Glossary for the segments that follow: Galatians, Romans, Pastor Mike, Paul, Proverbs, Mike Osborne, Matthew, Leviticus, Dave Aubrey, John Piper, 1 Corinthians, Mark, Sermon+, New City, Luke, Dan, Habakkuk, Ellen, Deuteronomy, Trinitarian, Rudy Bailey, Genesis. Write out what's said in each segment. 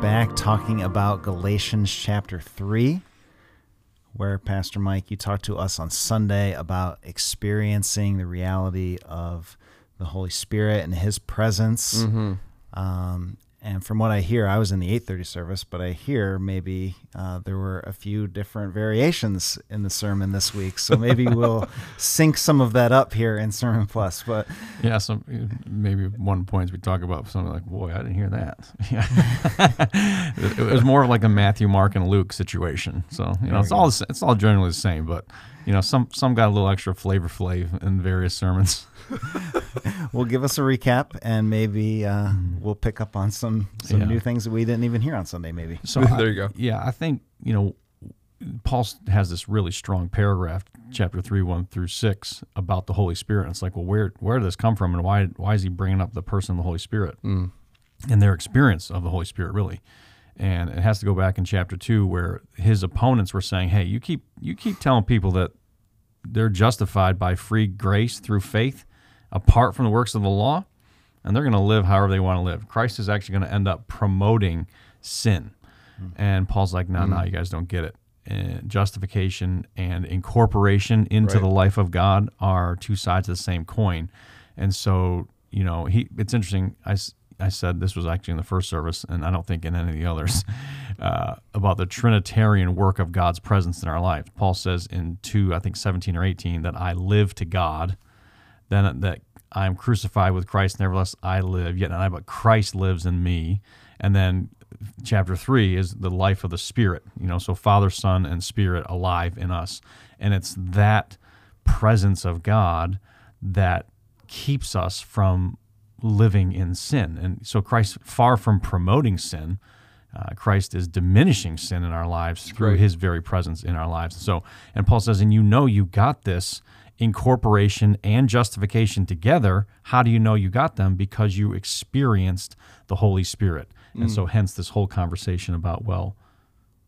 back talking about Galatians chapter 3, where, Pastor Mike, you talked to us on Sunday about experiencing the reality of the Holy Spirit and His presence. Mm-hmm. And from what I hear, I was in the 8:30 service, but I hear maybe there were a few different variations in the sermon this week. So maybe we'll sync some of that up here in Sermon+. But yeah, so maybe one point we talk about something like, boy, I didn't hear that. It was more of like a Matthew, Mark, and Luke situation. So you know, it's all generally the same, but you know, some got a little extra flavor in various sermons. Well, give us a recap, and maybe we'll pick up on some new things that we didn't even hear on Sunday, maybe. So there you go. Yeah, I think, you know, Paul has this really strong paragraph, chapter 3, 1 through 6, about the Holy Spirit. And it's like, well, where did this come from, and why is he bringing up the person of the Holy Spirit and their experience of the Holy Spirit, really? And it has to go back in chapter 2 where his opponents were saying, hey, you keep telling people that they're justified by free grace through faith apart from the works of the law, and they're going to live however they want to live. Christ is actually going to end up promoting sin. And Paul's like, no, you guys don't get it. And justification and incorporation into the life of God are two sides of the same coin. And so, you know, it's interesting. I said this was actually in the first service, and I don't think in any of the others, about the Trinitarian work of God's presence in our life. Paul says in 2, I think 17 or 18, that I live to God, then that I am crucified with Christ, nevertheless I live, yet not I, but Christ lives in me. And then chapter 3 is the life of the Spirit, you know, so Father, Son, and Spirit alive in us. And it's that presence of God that keeps us from living in sin. And so Christ, far from promoting sin, Christ is diminishing sin in our lives through his very presence in our lives. And Paul says, and you know you got this incorporation and justification together. How do you know you got them? Because you experienced the Holy Spirit. And so hence this whole conversation about, well,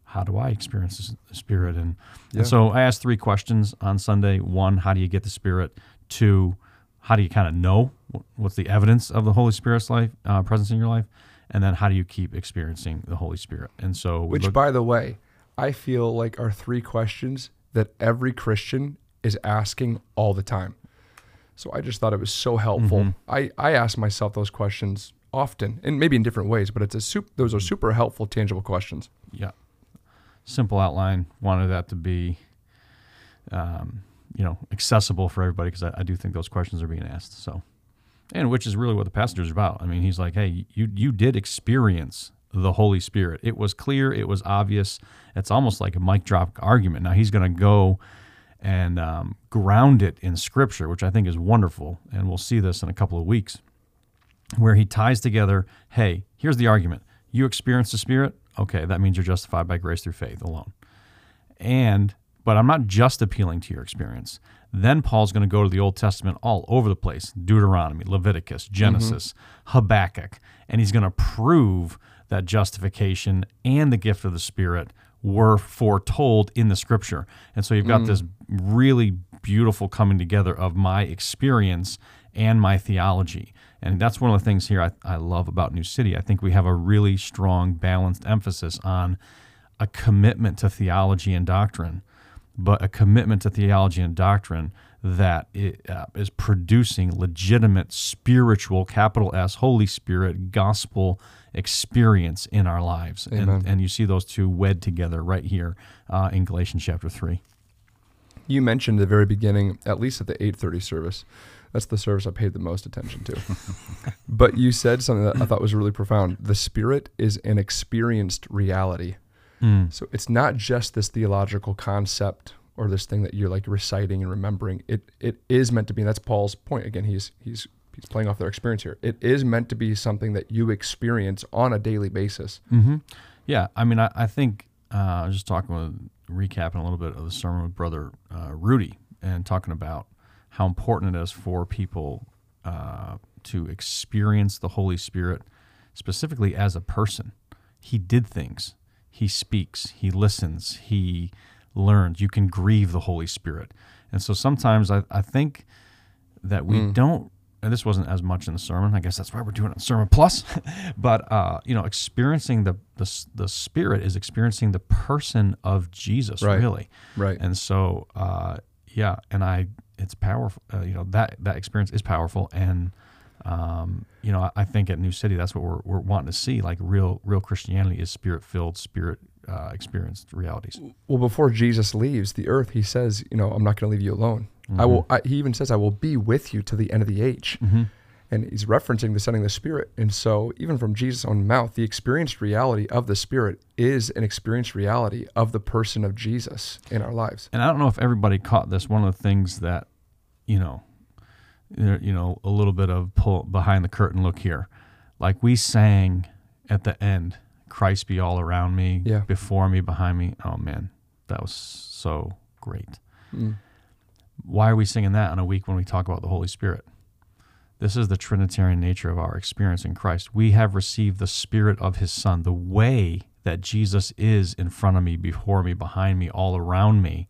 how do I experience the Spirit? And so I asked three questions on Sunday. One, how do you get the Spirit? Two, how do you kind of know what's the evidence of the Holy Spirit's presence in your life? And then how do you keep experiencing the Holy Spirit? And so, by the way, I feel like are three questions that every Christian is asking all the time. So I just thought it was so helpful. Mm-hmm. I ask myself those questions often, and maybe in different ways, but those are super helpful, tangible questions. Yeah. Simple outline. Wanted that to be... accessible for everybody, because I do think those questions are being asked. So, and which is really what the passage is about. I mean, he's like, hey, you did experience the Holy Spirit. It was clear. It was obvious. It's almost like a mic drop argument. Now he's going to go and ground it in Scripture, which I think is wonderful. And we'll see this in a couple of weeks, where he ties together, hey, here's the argument. You experienced the Spirit? Okay, that means you're justified by grace through faith alone. But I'm not just appealing to your experience. Then Paul's going to go to the Old Testament all over the place, Deuteronomy, Leviticus, Genesis, Habakkuk, and he's going to prove that justification and the gift of the Spirit were foretold in the Scripture. And so you've got this really beautiful coming together of my experience and my theology. And that's one of the things here I love about New City. I think we have a really strong, balanced emphasis on a commitment to theology and doctrine, but a commitment to theology and doctrine that is producing legitimate spiritual, capital S, Holy Spirit, gospel experience in our lives. And you see those two wed together right here in Galatians chapter 3. You mentioned at the very beginning, at least at the 8:30 service, that's the service I paid the most attention to. But you said something that I thought was really profound. The Spirit is an experienced reality. So it's not just this theological concept or this thing that you're like reciting and remembering. It is meant to be, and that's Paul's point. Again, he's playing off their experience here. It is meant to be something that you experience on a daily basis. Mm-hmm. Yeah, I mean, I think I was just talking recapping a little bit of the sermon with Brother Rudy and talking about how important it is for people to experience the Holy Spirit specifically as a person. He did things. He speaks, he listens, he learns. You can grieve the Holy Spirit. And so sometimes I think that we don't and this wasn't as much in the sermon, I guess that's why we're doing it in Sermon+, but, experiencing the Spirit is experiencing the person of Jesus, right, really. Right. And so, it's powerful, that experience is powerful. And, I think at New City, that's what we're wanting to see, like real Christianity is Spirit-filled, Spirit-experienced realities. Well, before Jesus leaves the earth, he says, I'm not going to leave you alone. Mm-hmm. He even says, I will be with you to the end of the age. Mm-hmm. And he's referencing the sending of the Spirit. And so even from Jesus' own mouth, the experienced reality of the Spirit is an experienced reality of the person of Jesus in our lives. And I don't know if everybody caught this. One of the things that, a little bit of pull behind the curtain look here. Like we sang at the end, Christ be all around me, yeah, before me, behind me. Oh, man, that was so great. Mm. Why are we singing that on a week when we talk about the Holy Spirit? This is the Trinitarian nature of our experience in Christ. We have received the Spirit of His Son, the way that Jesus is in front of me, before me, behind me, all around me,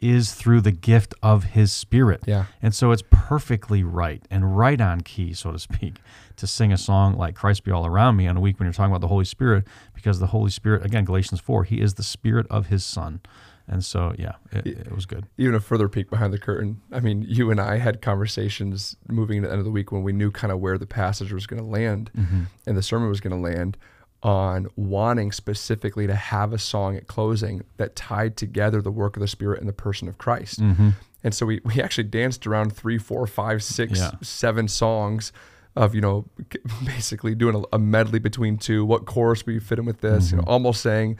is through the gift of His Spirit. Yeah. And so it's perfectly right and right on key, so to speak, to sing a song like Christ Be All Around Me on a week when you're talking about the Holy Spirit, because the Holy Spirit, again, Galatians 4, He is the Spirit of His Son. And so, it was good. Even a further peek behind the curtain. I mean, you and I had conversations moving into the end of the week when we knew kind of where the passage was going to land, mm-hmm, and the sermon was going to land, on wanting specifically to have a song at closing that tied together the work of the Spirit and the person of Christ. Mm-hmm. And so we actually danced around 3, 4, 5, 6, yeah, 7 songs of, basically doing a medley between two, what chorus we fit in with this, mm-hmm, almost saying,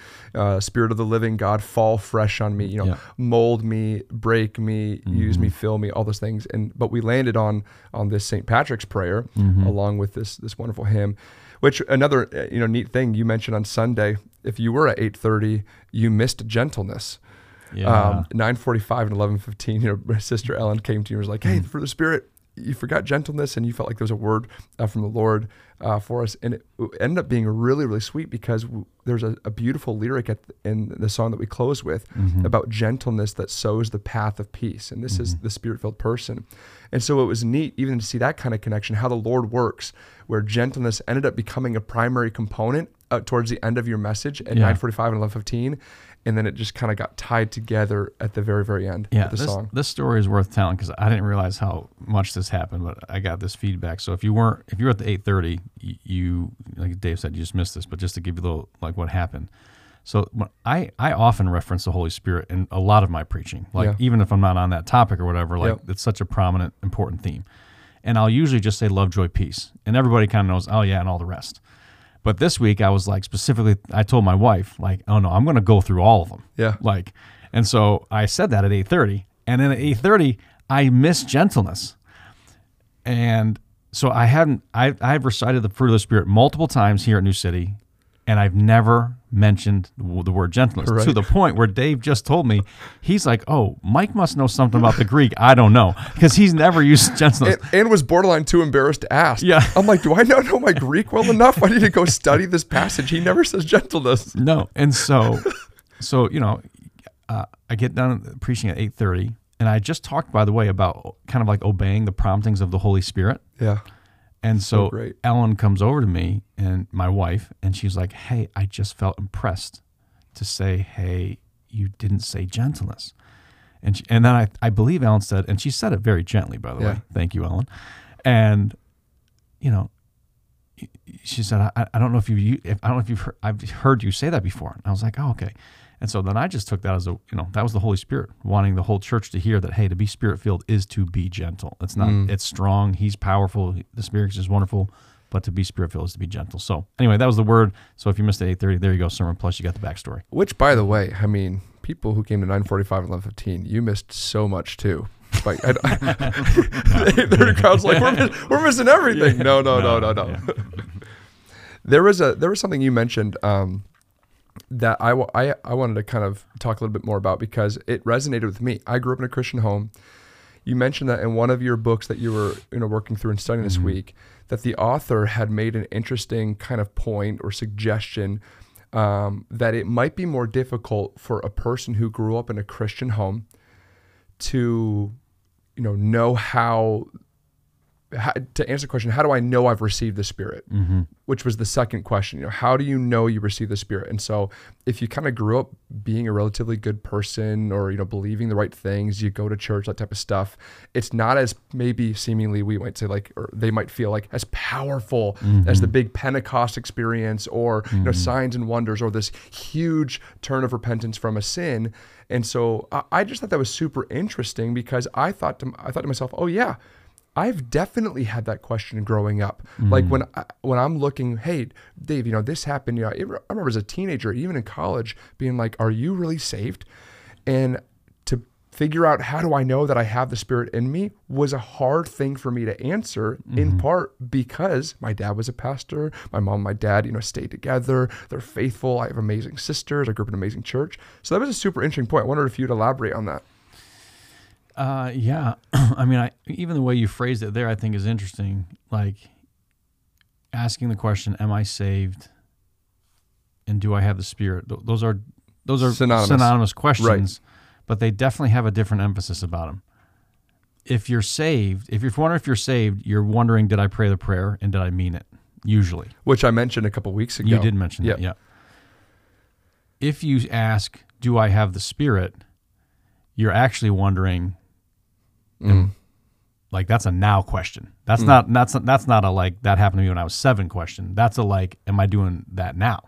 Spirit of the living God, fall fresh on me, yeah, mold me, break me, mm-hmm, use me, fill me, all those things. But we landed on this St. Patrick's prayer, mm-hmm, along with this wonderful hymn, which another, neat thing you mentioned on Sunday, if you were at 8:30, you missed gentleness. Yeah. 9:45 and 11:15, my sister Ellen came to you and was like, hey, for the Spirit, you forgot gentleness, and you felt like there was a word from the Lord for us. And it ended up being really, really sweet, because there's a beautiful lyric in the song that we close with, mm-hmm, about gentleness that sows the path of peace. And this, mm-hmm, is the Spirit-filled person. And so it was neat even to see that kind of connection, how the Lord works, where gentleness ended up becoming a primary component towards the end of your message at, yeah, 9:45 and 11:15. And then it just kind of got tied together at the very, very end, yeah, of the song. This story is worth telling, because I didn't realize how much this happened, but I got this feedback. So if you were at the 8:30, you, like Dave said, you just missed this. But just to give you a little, like, what happened. So I often reference the Holy Spirit in a lot of my preaching, like, yeah, even if I'm not on that topic or whatever, like, yep, it's such a prominent, important theme. And I'll usually just say love, joy, peace, and everybody kind of knows, oh yeah, and all the rest. But this week I was like, specifically, I told my wife, like, oh no, I'm going to go through all of them. Yeah. Like, and so I said that at 8:30, and then at 8:30 I missed gentleness. And so I've recited the fruit of the Spirit multiple times here at New City, and I've never mentioned the word gentleness, right, to the point where Dave just told me, he's like, oh, Mike must know something about the Greek. I don't know, because he's never used gentleness. And was borderline too embarrassed to ask. Yeah. I'm like, do I not know my Greek well enough? I need to go study this passage. He never says gentleness. No. And so I get done preaching at 8:30, and I just talked, by the way, about kind of like obeying the promptings of the Holy Spirit. Yeah. And so Ellen comes over to me, and my wife, and she's like, hey, I just felt impressed to say, hey, you didn't say gentleness. And then I believe Ellen said, and she said it very gently, by the, yeah, way. Thank you, Ellen. And, she said, I don't know if I've heard you say that before. And I was like, oh, okay. And so then I just took that as that was the Holy Spirit wanting the whole church to hear that, hey, to be Spirit-filled is to be gentle. It's not, it's strong. He's powerful. The Spirit is wonderful, but to be Spirit-filled is to be gentle. So anyway, that was the word. So if you missed the 8:30, there you go, Sermon+, you got the backstory. Which, by the way, I mean, people who came to 9:45 and 11:15, you missed so much too. Like, the crowd's like, we're missing everything. Yeah. No. Yeah. There was something you mentioned, that I wanted to kind of talk a little bit more about, because it resonated with me. I grew up in a Christian home. You mentioned that in one of your books that you were working through and studying this, mm-hmm, week, that the author had made an interesting kind of point or suggestion, that it might be more difficult for a person who grew up in a Christian home to know how to answer the question, how do I know I've received the Spirit? Mm-hmm. Which was the second question. You know, how do you know you received the Spirit? And so if you kind of grew up being a relatively good person or, you know, believing the right things, you go to church, that type of stuff, it's not as maybe seemingly we might say like, or they might feel like as powerful mm-hmm. as the big Pentecost experience or, mm-hmm. you know, signs and wonders or this huge turn of repentance from a sin. And so I just thought that was super interesting because I thought to myself, oh yeah, I've definitely had that question growing up. Mm. Like when I'm looking, hey, Dave, you know, this happened. You know, I remember as a teenager, even in college, being like, are you really saved? And to figure out how do I know that I have the Spirit in me was a hard thing for me to answer mm-hmm. in part because my dad was a pastor. My mom and my dad, you know, stayed together. They're faithful. I have amazing sisters. I grew up in an amazing church. So that was a super interesting point. I wondered if you'd elaborate on that. Yeah. I mean, even the way you phrased it there, I think is interesting. Like asking the question, am I saved? And do I have the Spirit? Those are synonymous questions, right. But they definitely have a different emphasis about them. If you're saved, if you're wondering if you're saved, you're wondering, did I pray the prayer and did I mean it? Usually. Which I mentioned a couple weeks ago. You did mention that, yeah. If you ask, do I have the Spirit, you're actually wondering, like that's a now question. That's not a like that happened to me when I was 7 question. That's a like, am I doing that now?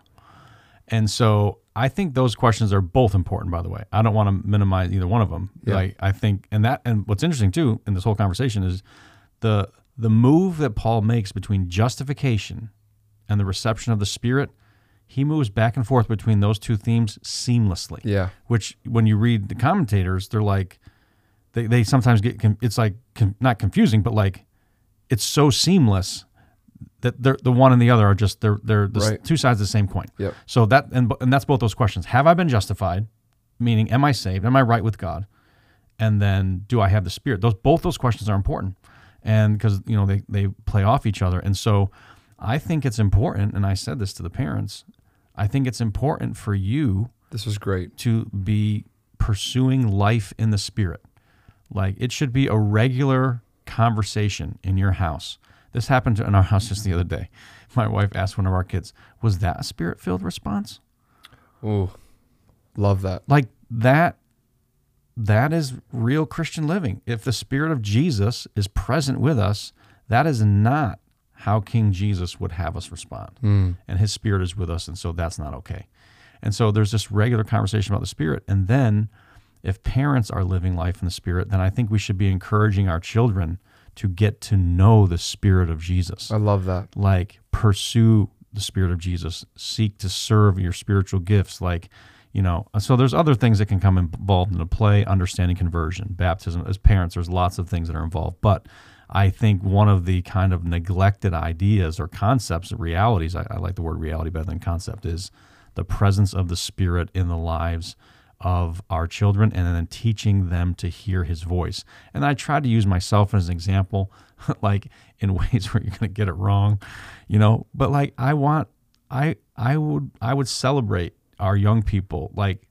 And so I think those questions are both important. By the way, I don't want to minimize either one of them. Yeah. Like I think, and what's interesting too in this whole conversation is the move that Paul makes between justification and the reception of the Spirit. He moves back and forth between those two themes seamlessly. Yeah. Which, when you read the commentators, they're like, they sometimes get, it's like, not confusing, but like, it's so seamless that the one and the other are just, they're right. Two sides of the same coin. Yep. So that, and that's both those questions. Have I been justified? Meaning, am I saved? Am I right with God? And then, do I have the Spirit? Both those questions are important. And because, you know, they play off each other. And so, I think it's important, and I said this to the parents, I think it's important for you this was great. To be pursuing life in the Spirit. Like it should be a regular conversation in your house. This happened in our house just the other day. My wife asked one of our kids, was that a Spirit-filled response? Ooh, love that. Like that is real Christian living. If the Spirit of Jesus is present with us, that is not how King Jesus would have us respond. Mm. And his Spirit is with us, and so that's not okay. And so there's this regular conversation about the Spirit. And then if parents are living life in the Spirit, then I think we should be encouraging our children to get to know the Spirit of Jesus. I love that. Like pursue the Spirit of Jesus, seek to serve your spiritual gifts. Like, you know, so there's other things that can come involved into play, understanding conversion, baptism. As parents, there's lots of things that are involved, but I think one of the kind of neglected ideas or concepts, realities, I like the word reality better than concept, is the presence of the Spirit in the lives of our children and then teaching them to hear his voice. And I try to use myself as an example, like in ways where you're going to get it wrong, you know, but like I would celebrate our young people, like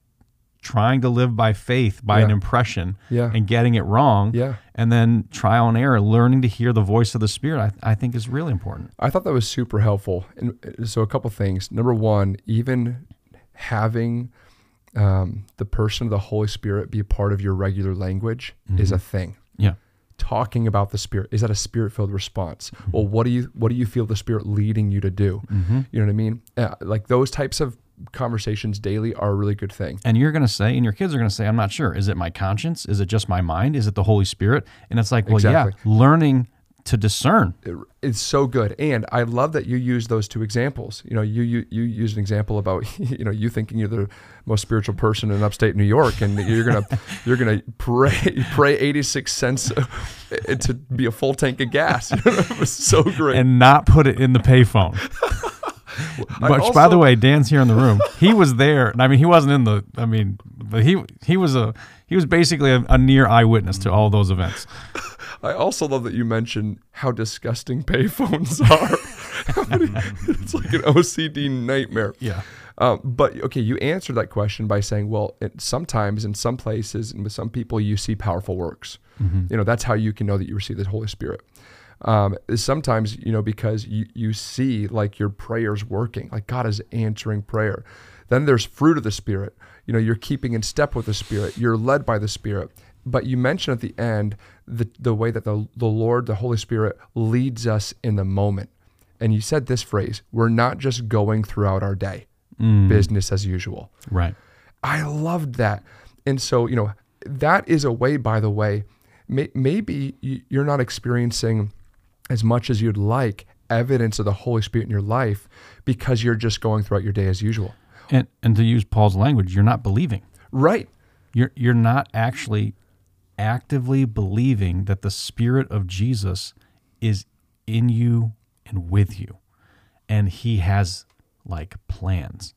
trying to live by faith, by an impression, and getting it wrong, and then trial and error, learning to hear the voice of the Spirit, I think is really important. I thought that was super helpful. And so a couple things. Number one, even having the person of the Holy Spirit be a part of your regular language is a thing. Yeah. Talking about the Spirit, is that a Spirit-filled response? Mm-hmm. Well, what do you feel the Spirit leading you to do? Mm-hmm. You know what I mean? Like those types of conversations daily are a really good thing. And you're going to say, and your kids are going to say, I'm not sure. Is it my conscience? Is it just my mind? Is it the Holy Spirit? And it's like, well, exactly. Yeah, learning to discern. It's so good. And I love that you use those two examples. You know, you use an example about, you know, you thinking you're the most spiritual person in upstate New York and you're going to pray 86 cents to be a full tank of gas. It was so great. And not put it in the payphone. Which, also, by the way, Dan's here in the room. He was there, and I mean, he wasn't in the. I mean, but he was basically a near eyewitness to all those events. I also love that you mentioned how disgusting payphones are. It's like an OCD nightmare. Yeah. But okay, you answered that question by saying, well, sometimes in some places and with some people, you see powerful works. Mm-hmm. You know, that's how you can know that you receive the Holy Spirit. Sometimes, because you see like your prayers working, like God is answering prayer. Then there's fruit of the Spirit. You're keeping in step with the Spirit. You're led by the Spirit. But you mentioned at the end the way that the Lord, the Holy Spirit, leads us in the moment. And you said this phrase, we're not just going throughout our day, business as usual. Right. I loved that. And so, that is a way, by the way, maybe you're not experiencing as much as you'd like evidence of the Holy Spirit in your life because you're just going throughout your day as usual. And to use Paul's language, you're not believing. Right. You're not actually actively believing that the Spirit of Jesus is in you and with you, and He has plans.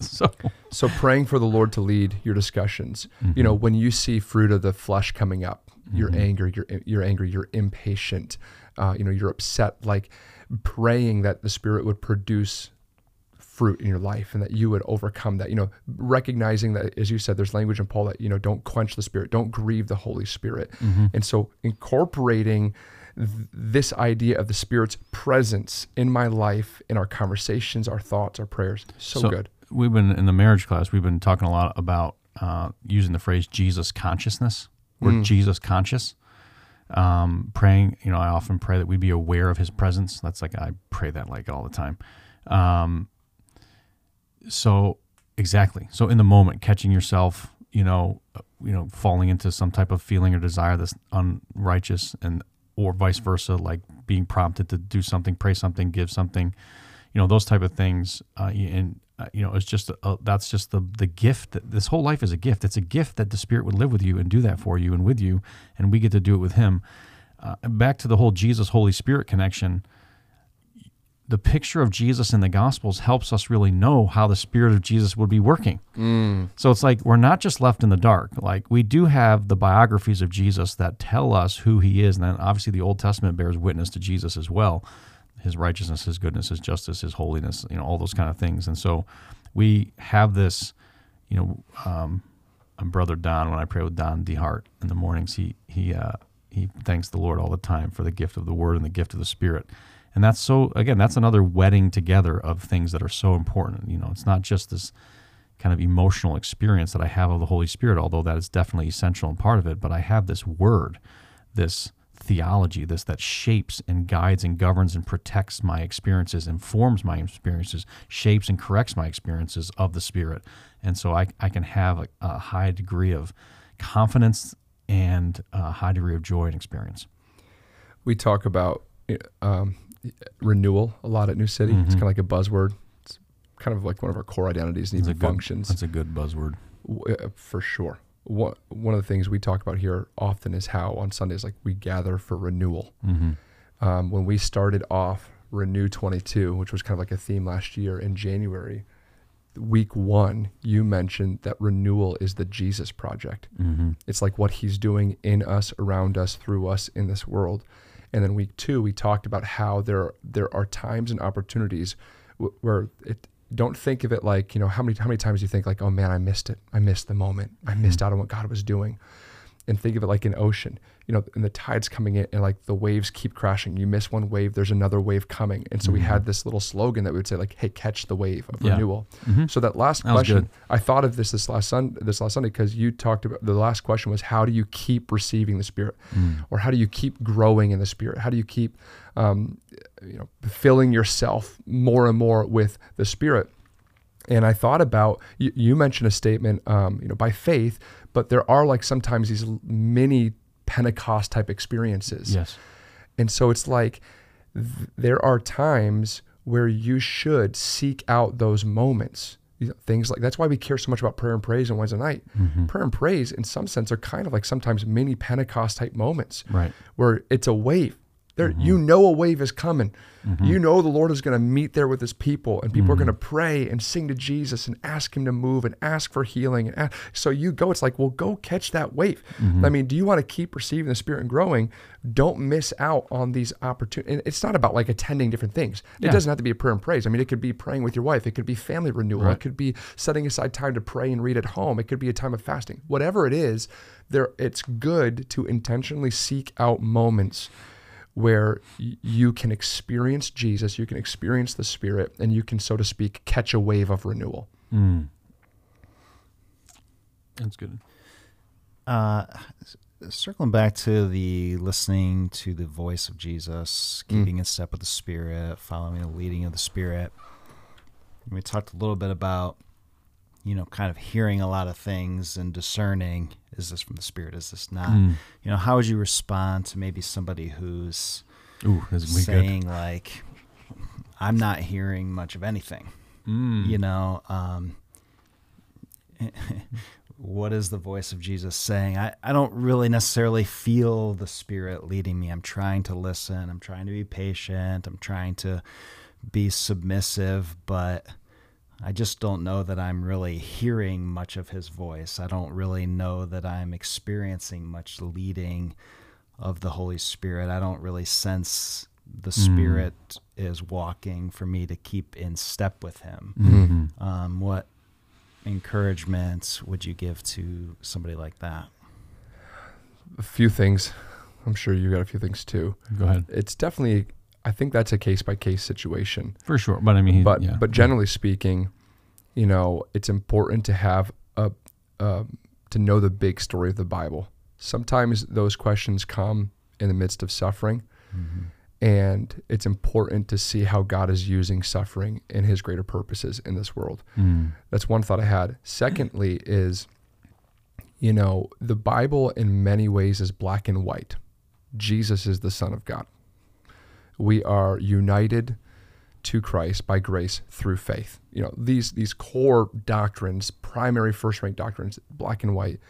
So praying for the Lord to lead your discussions. Mm-hmm. When you see fruit of the flesh coming up, mm-hmm. you're angry, you're impatient, you're upset. Like praying that the Spirit would produce fruit in your life and that you would overcome that. Recognizing that, as you said, there's language in Paul that don't quench the Spirit, don't grieve the Holy Spirit, mm-hmm. and so incorporating this idea of the Spirit's presence in my life, in our conversations, our thoughts, our prayers. So good. We've been in the marriage class, we've been talking a lot about using the phrase Jesus consciousness. We're Jesus conscious. Praying, I often pray that we'd be aware of His presence. That's I pray that all the time. So exactly. So in the moment, catching yourself, falling into some type of feeling or desire that's unrighteous, and or vice versa, being prompted to do something, pray something, give something, those type of things. It's just that's just the gift. This whole life is a gift. It's a gift that the Spirit would live with you and do that for you and with you, and we get to do it with Him. Back to the whole Jesus Holy Spirit connection. The picture of Jesus in the Gospels helps us really know how the Spirit of Jesus would be working. So it's we're not just left in the dark. We do have the biographies of Jesus that tell us who He is, and then obviously the Old Testament bears witness to Jesus as well, His righteousness, His goodness, His justice, His holiness, all those kind of things. And so we have this, Brother Don, when I pray with Don DeHart in the mornings, he thanks the Lord all the time for the gift of the Word and the gift of the Spirit. And that's that's another wedding together of things that are so important. It's not just this kind of emotional experience that I have of the Holy Spirit, although that is definitely essential and part of it, but I have this Word, this theology, this that shapes and guides and governs and protects my experiences, informs my experiences, shapes and corrects my experiences of the Spirit. And so I can have a high degree of confidence and a high degree of joy and experience. We talk about renewal a lot at New City. Mm-hmm. It's kind of a buzzword. It's kind of one of our core identities and even functions. That's a good buzzword. For sure. One of the things we talk about here often is how on Sundays, we gather for renewal. Mm-hmm. When we started off Renew 22, which was kind of a theme last year in January, week one, you mentioned that renewal is the Jesus project. Mm-hmm. It's what He's doing in us, around us, through us, in this world. And then week two, we talked about how there are times and opportunities where don't think of it how many times you think oh man, I missed it. I missed the moment. I missed out on what God was doing. And think of it like an ocean, and the tide's coming in and the waves keep crashing. You miss one wave, there's another wave coming. And so we had this little slogan that we would say hey, catch the wave of renewal. Mm-hmm. So that question, I thought of this last Sunday because you talked about the last question was how do you keep receiving the Spirit, or how do you keep growing in the Spirit? How do you keep filling yourself more and more with the Spirit? And I thought about, you mentioned a statement, by faith, but there are sometimes these mini Pentecost type experiences. Yes. And so it's there are times where you should seek out those moments. Things that's why we care so much about prayer and praise on Wednesday night. Mm-hmm. Prayer and praise in some sense are kind of sometimes mini Pentecost type moments, right, where it's a wave. There, mm-hmm. A wave is coming. Mm-hmm. The Lord is going to meet there with His people, and people mm-hmm. are going to pray and sing to Jesus and ask Him to move and ask for healing. And so you go, go catch that wave. Mm-hmm. Do you want to keep receiving the Spirit and growing? Don't miss out on these opportunities. And it's not about attending different things. Yeah. It doesn't have to be a prayer and praise. It could be praying with your wife. It could be family renewal. Right. It could be setting aside time to pray and read at home. It could be a time of fasting. Whatever it is, it's good to intentionally seek out moments where you can experience Jesus, you can experience the Spirit, and you can, so to speak, catch a wave of renewal. Mm. That's good. Circling back to the listening to the voice of Jesus, keeping in step with the Spirit, following the leading of the Spirit. And we talked a little bit about, you know, kind of hearing a lot of things and discerning, is this from the Spirit, is this not? Mm. You know, how would you respond to maybe somebody who's saying, like, I'm not hearing much of anything, you know, what is the voice of Jesus saying? I don't really necessarily feel the Spirit leading me. I'm trying to listen. I'm trying to be patient. I'm trying to be submissive, but I just don't know that I'm really hearing much of his voice. I don't really know that I'm experiencing much leading of the Holy Spirit. I don't really sense the Spirit is walking for me to keep in step with him. Mm-hmm. What encouragement would you give to somebody like that? A few things. I'm sure you got a few things too. Go ahead. It's definitely, I think that's a case-by-case situation. For sure, but I mean... But generally speaking, you know, it's important to have to know the big story of the Bible. Sometimes those questions come in the midst of suffering, and it's important to see how God is using suffering in his greater purposes in this world. Mm. That's one thought I had. Secondly is, you know, the Bible in many ways is black and white. Jesus is the Son of God. We are united to Christ by grace through faith. You know, these core doctrines, primary first-rank doctrines, black and white.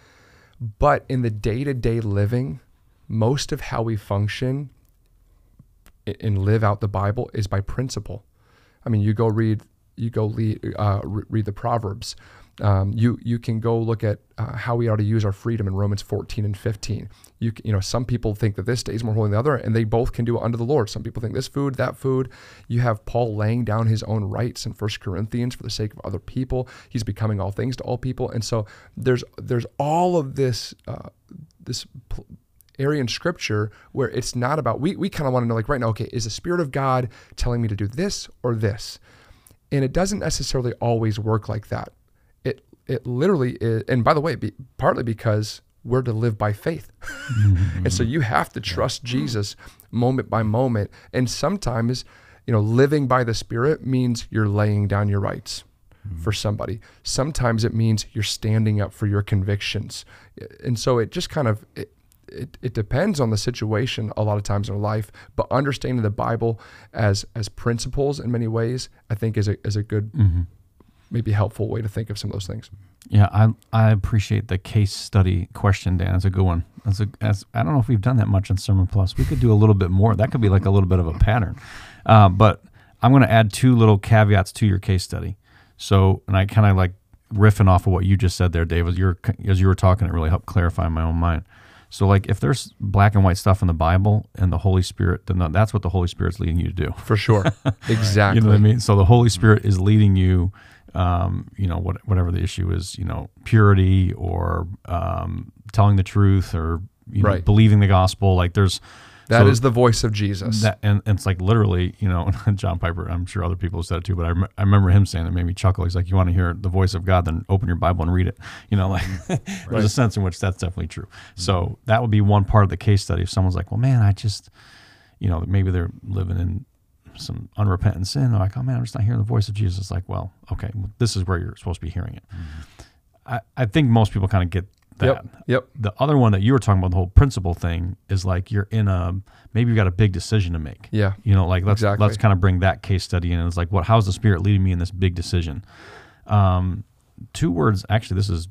But in the day-to-day living, most of how we function and live out the Bible is by principle. I mean, you go read the Proverbs. You can go look at how we ought to use our freedom in Romans 14 and 15. You know, some people think that this day is more holy than the other, and they both can do it unto the Lord. Some people think this food, that food. You have Paul laying down his own rights in 1 Corinthians for the sake of other people. He's becoming all things to all people. And so there's all of this area in Scripture where it's not about, we kind of want to know, like, right now, okay, is the Spirit of God telling me to do this or this? And it doesn't necessarily always work like that. It literally is, and by the way, partly because we're to live by faith. And so you have to trust Jesus moment by moment. And sometimes, you know, living by the Spirit means you're laying down your rights for somebody. Sometimes it means you're standing up for your convictions. And so it just kind of, it depends on the situation a lot of times in life, but understanding the Bible as principles in many ways, I think is a good, maybe helpful way to think of some of those things. Yeah, I appreciate the case study question, Dan. That's a good one. I don't know if we've done that much on Sermon+. We could do a little bit more. That could be like a little bit of a pattern. But I'm going to add two little caveats to your case study. So, and I kind of like riffing off of what you just said there, Dave. As you were talking, it really helped clarify my own mind. So like if there's black and white stuff in the Bible and the Holy Spirit, then that's what the Holy Spirit's leading you to do. For sure. Exactly. You know what I mean? So the Holy Spirit is leading you, you know, whatever the issue is, you know, purity or telling the truth or you know, believing the gospel. Like there's... That is the voice of Jesus. That, and it's like literally, you know, John Piper, I'm sure other people have said it too, but I remember him saying that made me chuckle. He's like, you want to hear the voice of God, then open your Bible and read it. You know, like there's a sense in which that's definitely true. Mm-hmm. So that would be one part of the case study. If someone's like, well, man, I just, you know, maybe they're living in some unrepentant sin. They're like, oh man, I'm just not hearing the voice of Jesus. Like, well, okay, well, this is where you're supposed to be hearing it. Mm-hmm. I think most people kind of get that. Yep. The other one that you were talking about, the whole principle thing, is like you're in a, maybe you've got a big decision to make. Yeah. You know, like let's kind of bring that case study in. It's like, well, how's the Spirit leading me in this big decision? Two words, actually, this is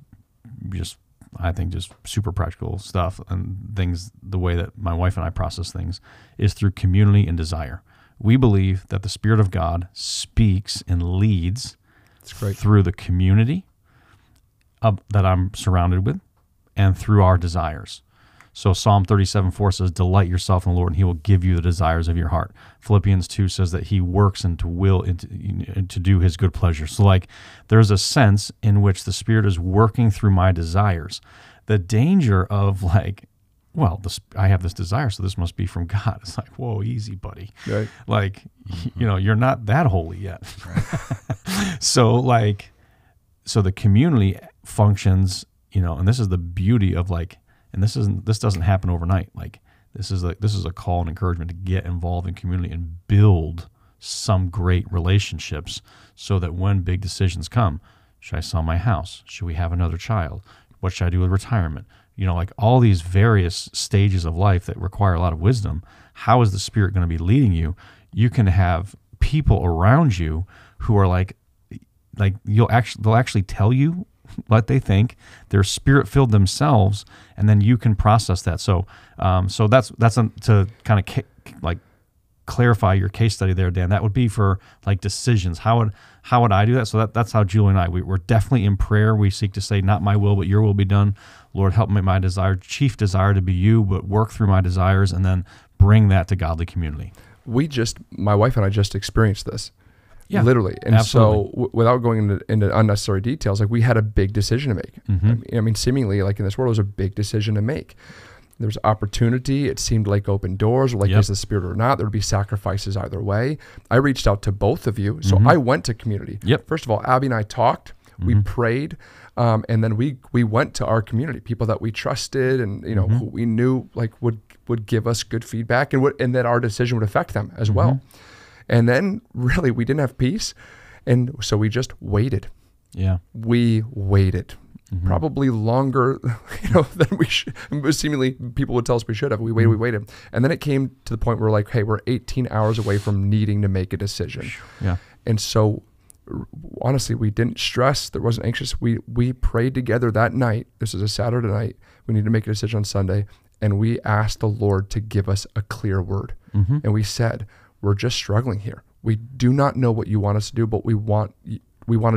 just, I think, just super practical stuff and things, the way that my wife and I process things is through community and desire. We believe that the Spirit of God speaks and leads through the community that I'm surrounded with, and through our desires. So Psalm 37:4 says, delight yourself in the Lord, and he will give you the desires of your heart. Philippians 2 says that he works and to will and to do his good pleasure. So like there's a sense in which the Spirit is working through my desires. The danger of like well, this, I have this desire, so this must be from God. It's like, whoa, easy, buddy. Right. Like, you know, you're not that holy yet. Right. So the community functions, you know, and this is the beauty of and this doesn't happen overnight. This is a call and encouragement to get involved in community and build some great relationships so that when big decisions come, should I sell my house? Should we have another child? What should I do with retirement? You know, like all these various stages of life that require a lot of wisdom. How is the Spirit going to be leading you? You can have people around you who are like they'll actually tell you what they think. They're Spirit-filled themselves, and then you can process that. So that's to kind of clarify your case study there, Dan. That would be for decisions. How would I do that? So that's how Julie and I, we're definitely in prayer. We seek to say, not my will, but your will be done. Lord, help me, my chief desire to be you, but work through my desires and then bring that to godly community. My wife and I just experienced this. Yeah, literally. And absolutely. So without going into unnecessary details, we had a big decision to make. Mm-hmm. I mean, seemingly in this world, it was a big decision to make. There was opportunity. It seemed like open doors, is the Spirit or not? There'd be sacrifices either way. I reached out to both of you. So mm-hmm. I went to community. Yep. First of all, Abby and I talked. We mm-hmm. prayed, and then we went to our community, people that we trusted and mm-hmm. who we knew would give us good feedback and that our decision would affect them as mm-hmm. well. And then really we didn't have peace, and so we just waited. Yeah, we waited mm-hmm. probably longer, than we should. Seemingly people would tell us we should have. We waited, and then it came to the point where hey, we're 18 hours away from needing to make a decision. Yeah, and so. Honestly, we didn't stress. There wasn't anxious. We prayed together that night. This is a Saturday night. We need to make a decision on Sunday. And we asked the Lord to give us a clear word. Mm-hmm. And we said, we're just struggling here. We do not know what you want us to do, but we want to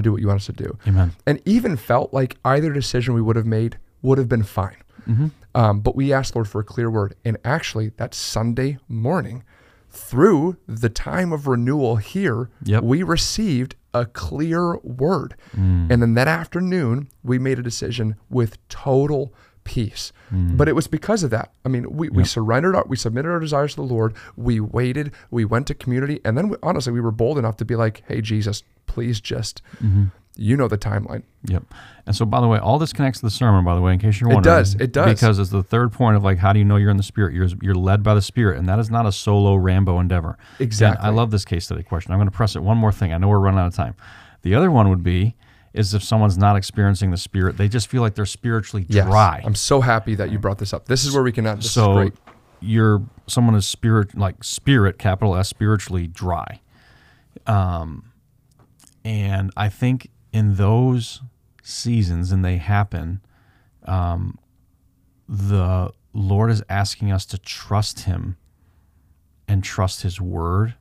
do what you want us to do. Amen. And even felt like either decision we would have made would have been fine. Mm-hmm. But we asked the Lord for a clear word. And actually, that Sunday morning, through the time of renewal here, yep. we received a clear word. Mm. And then that afternoon, we made a decision with total peace. Mm. But it was because of that. I mean, we surrendered, we submitted our desires to the Lord. We waited, we went to community. And then we were bold enough to be like, hey, Jesus, please just... Mm-hmm. You know the timeline. Yep. And so, by the way, all this connects to the sermon, by the way, in case you're wondering. It does. Because it's the third point of how do you know you're in the Spirit? You're led by the Spirit, and that is not a solo Rambo endeavor. Exactly. And I love this case study question. I'm going to press it one more thing. I know we're running out of time. The other one would be is if someone's not experiencing the Spirit, they just feel like they're spiritually dry. I'm so happy that you brought this up. This is where we can end. This is great. Someone is spirit, capital S, spiritually dry. And I think... in those seasons, and they happen, the Lord is asking us to trust Him and trust His Word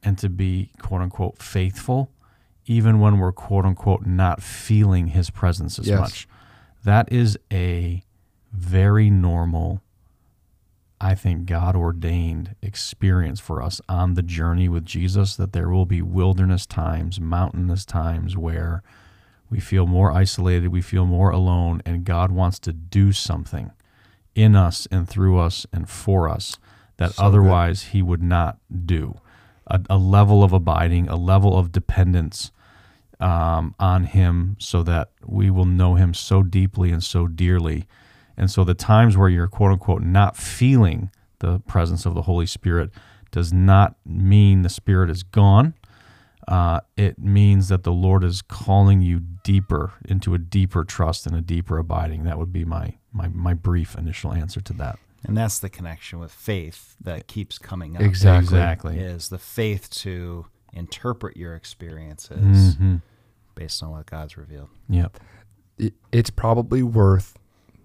and to be, quote-unquote, faithful, even when we're, quote-unquote, not feeling His presence as much. That is a very normal, I think, God-ordained experience for us on the journey with Jesus, that there will be wilderness times, mountainous times where we feel more isolated, we feel more alone, and God wants to do something in us and through us and for us that otherwise He would not do. A level of abiding, a level of dependence on Him so that we will know Him so deeply and so dearly. And so the times where you're, quote-unquote, not feeling the presence of the Holy Spirit does not mean the Spirit is gone. It means that the Lord is calling you deeper into a deeper trust and a deeper abiding. That would be my brief initial answer to that. And that's the connection with faith that keeps coming up. Exactly. Is the faith to interpret your experiences mm-hmm. based on what God's revealed. Yep. It's probably worth...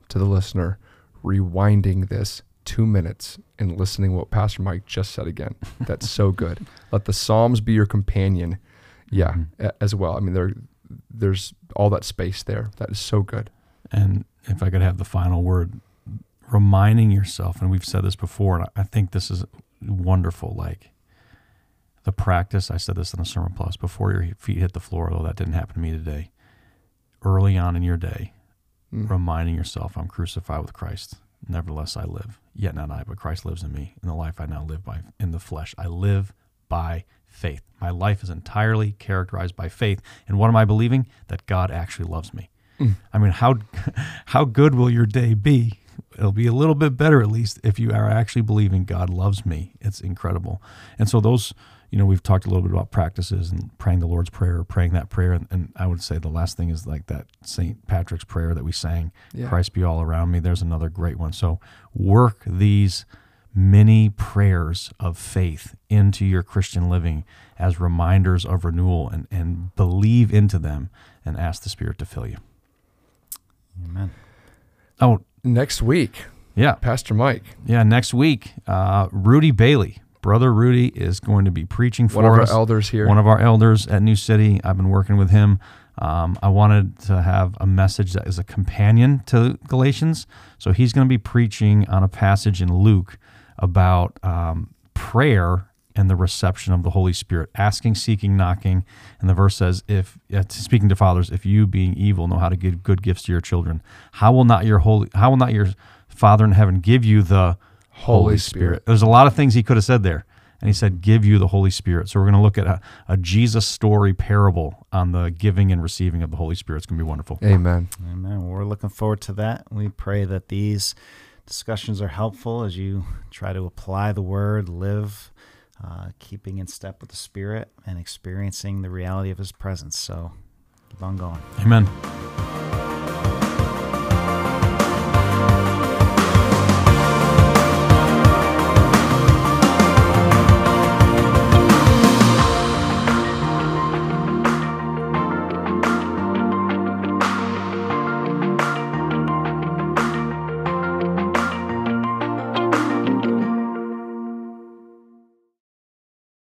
to the listener, rewinding this 2 minutes and listening to what Pastor Mike just said again. That's so good. Let the Psalms be your companion, mm-hmm. as well. I mean, there's all that space there. That is so good. And if I could have the final word, reminding yourself, and we've said this before, and I think this is wonderful, the practice, I said this in a Sermon+, before your feet hit the floor, although that didn't happen to me today, early on in your day, reminding yourself, I'm crucified with Christ. Nevertheless, I live. Yet not I, but Christ lives in me. In the life I now live by in the flesh, I live by faith. My life is entirely characterized by faith. And what am I believing? That God actually loves me. I mean, how good will your day be? It'll be a little bit better, at least, if you are actually believing God loves me. It's incredible. And so those, you know, we've talked a little bit about practices and praying the Lord's Prayer, praying that prayer. And I would say the last thing is like that St. Patrick's prayer that we sang, yeah. Christ be all around me. There's another great one. So work these many prayers of faith into your Christian living as reminders of renewal, and believe into them and ask the Spirit to fill you. Amen. Oh, next week. Yeah. Pastor Mike. Yeah, next week, Rudy Bailey. Brother Rudy is going to be preaching for us. One of our elders here. One of our elders at New City. I've been working with him. I wanted to have a message that is a companion to Galatians. So he's going to be preaching on a passage in Luke about prayer and the reception of the Holy Spirit, asking, seeking, knocking. And the verse says, "If speaking to fathers, if you, being evil, know how to give good gifts to your children, how will not your Father in heaven give you the Holy Spirit?" There's a lot of things he could have said there. And he said, give you the Holy Spirit. So we're going to look at a Jesus story parable on the giving and receiving of the Holy Spirit. It's going to be wonderful. Amen. Amen. We're looking forward to that. We pray that these discussions are helpful as you try to apply the Word, live keeping in step with the Spirit and experiencing the reality of His presence. So keep on going. Amen.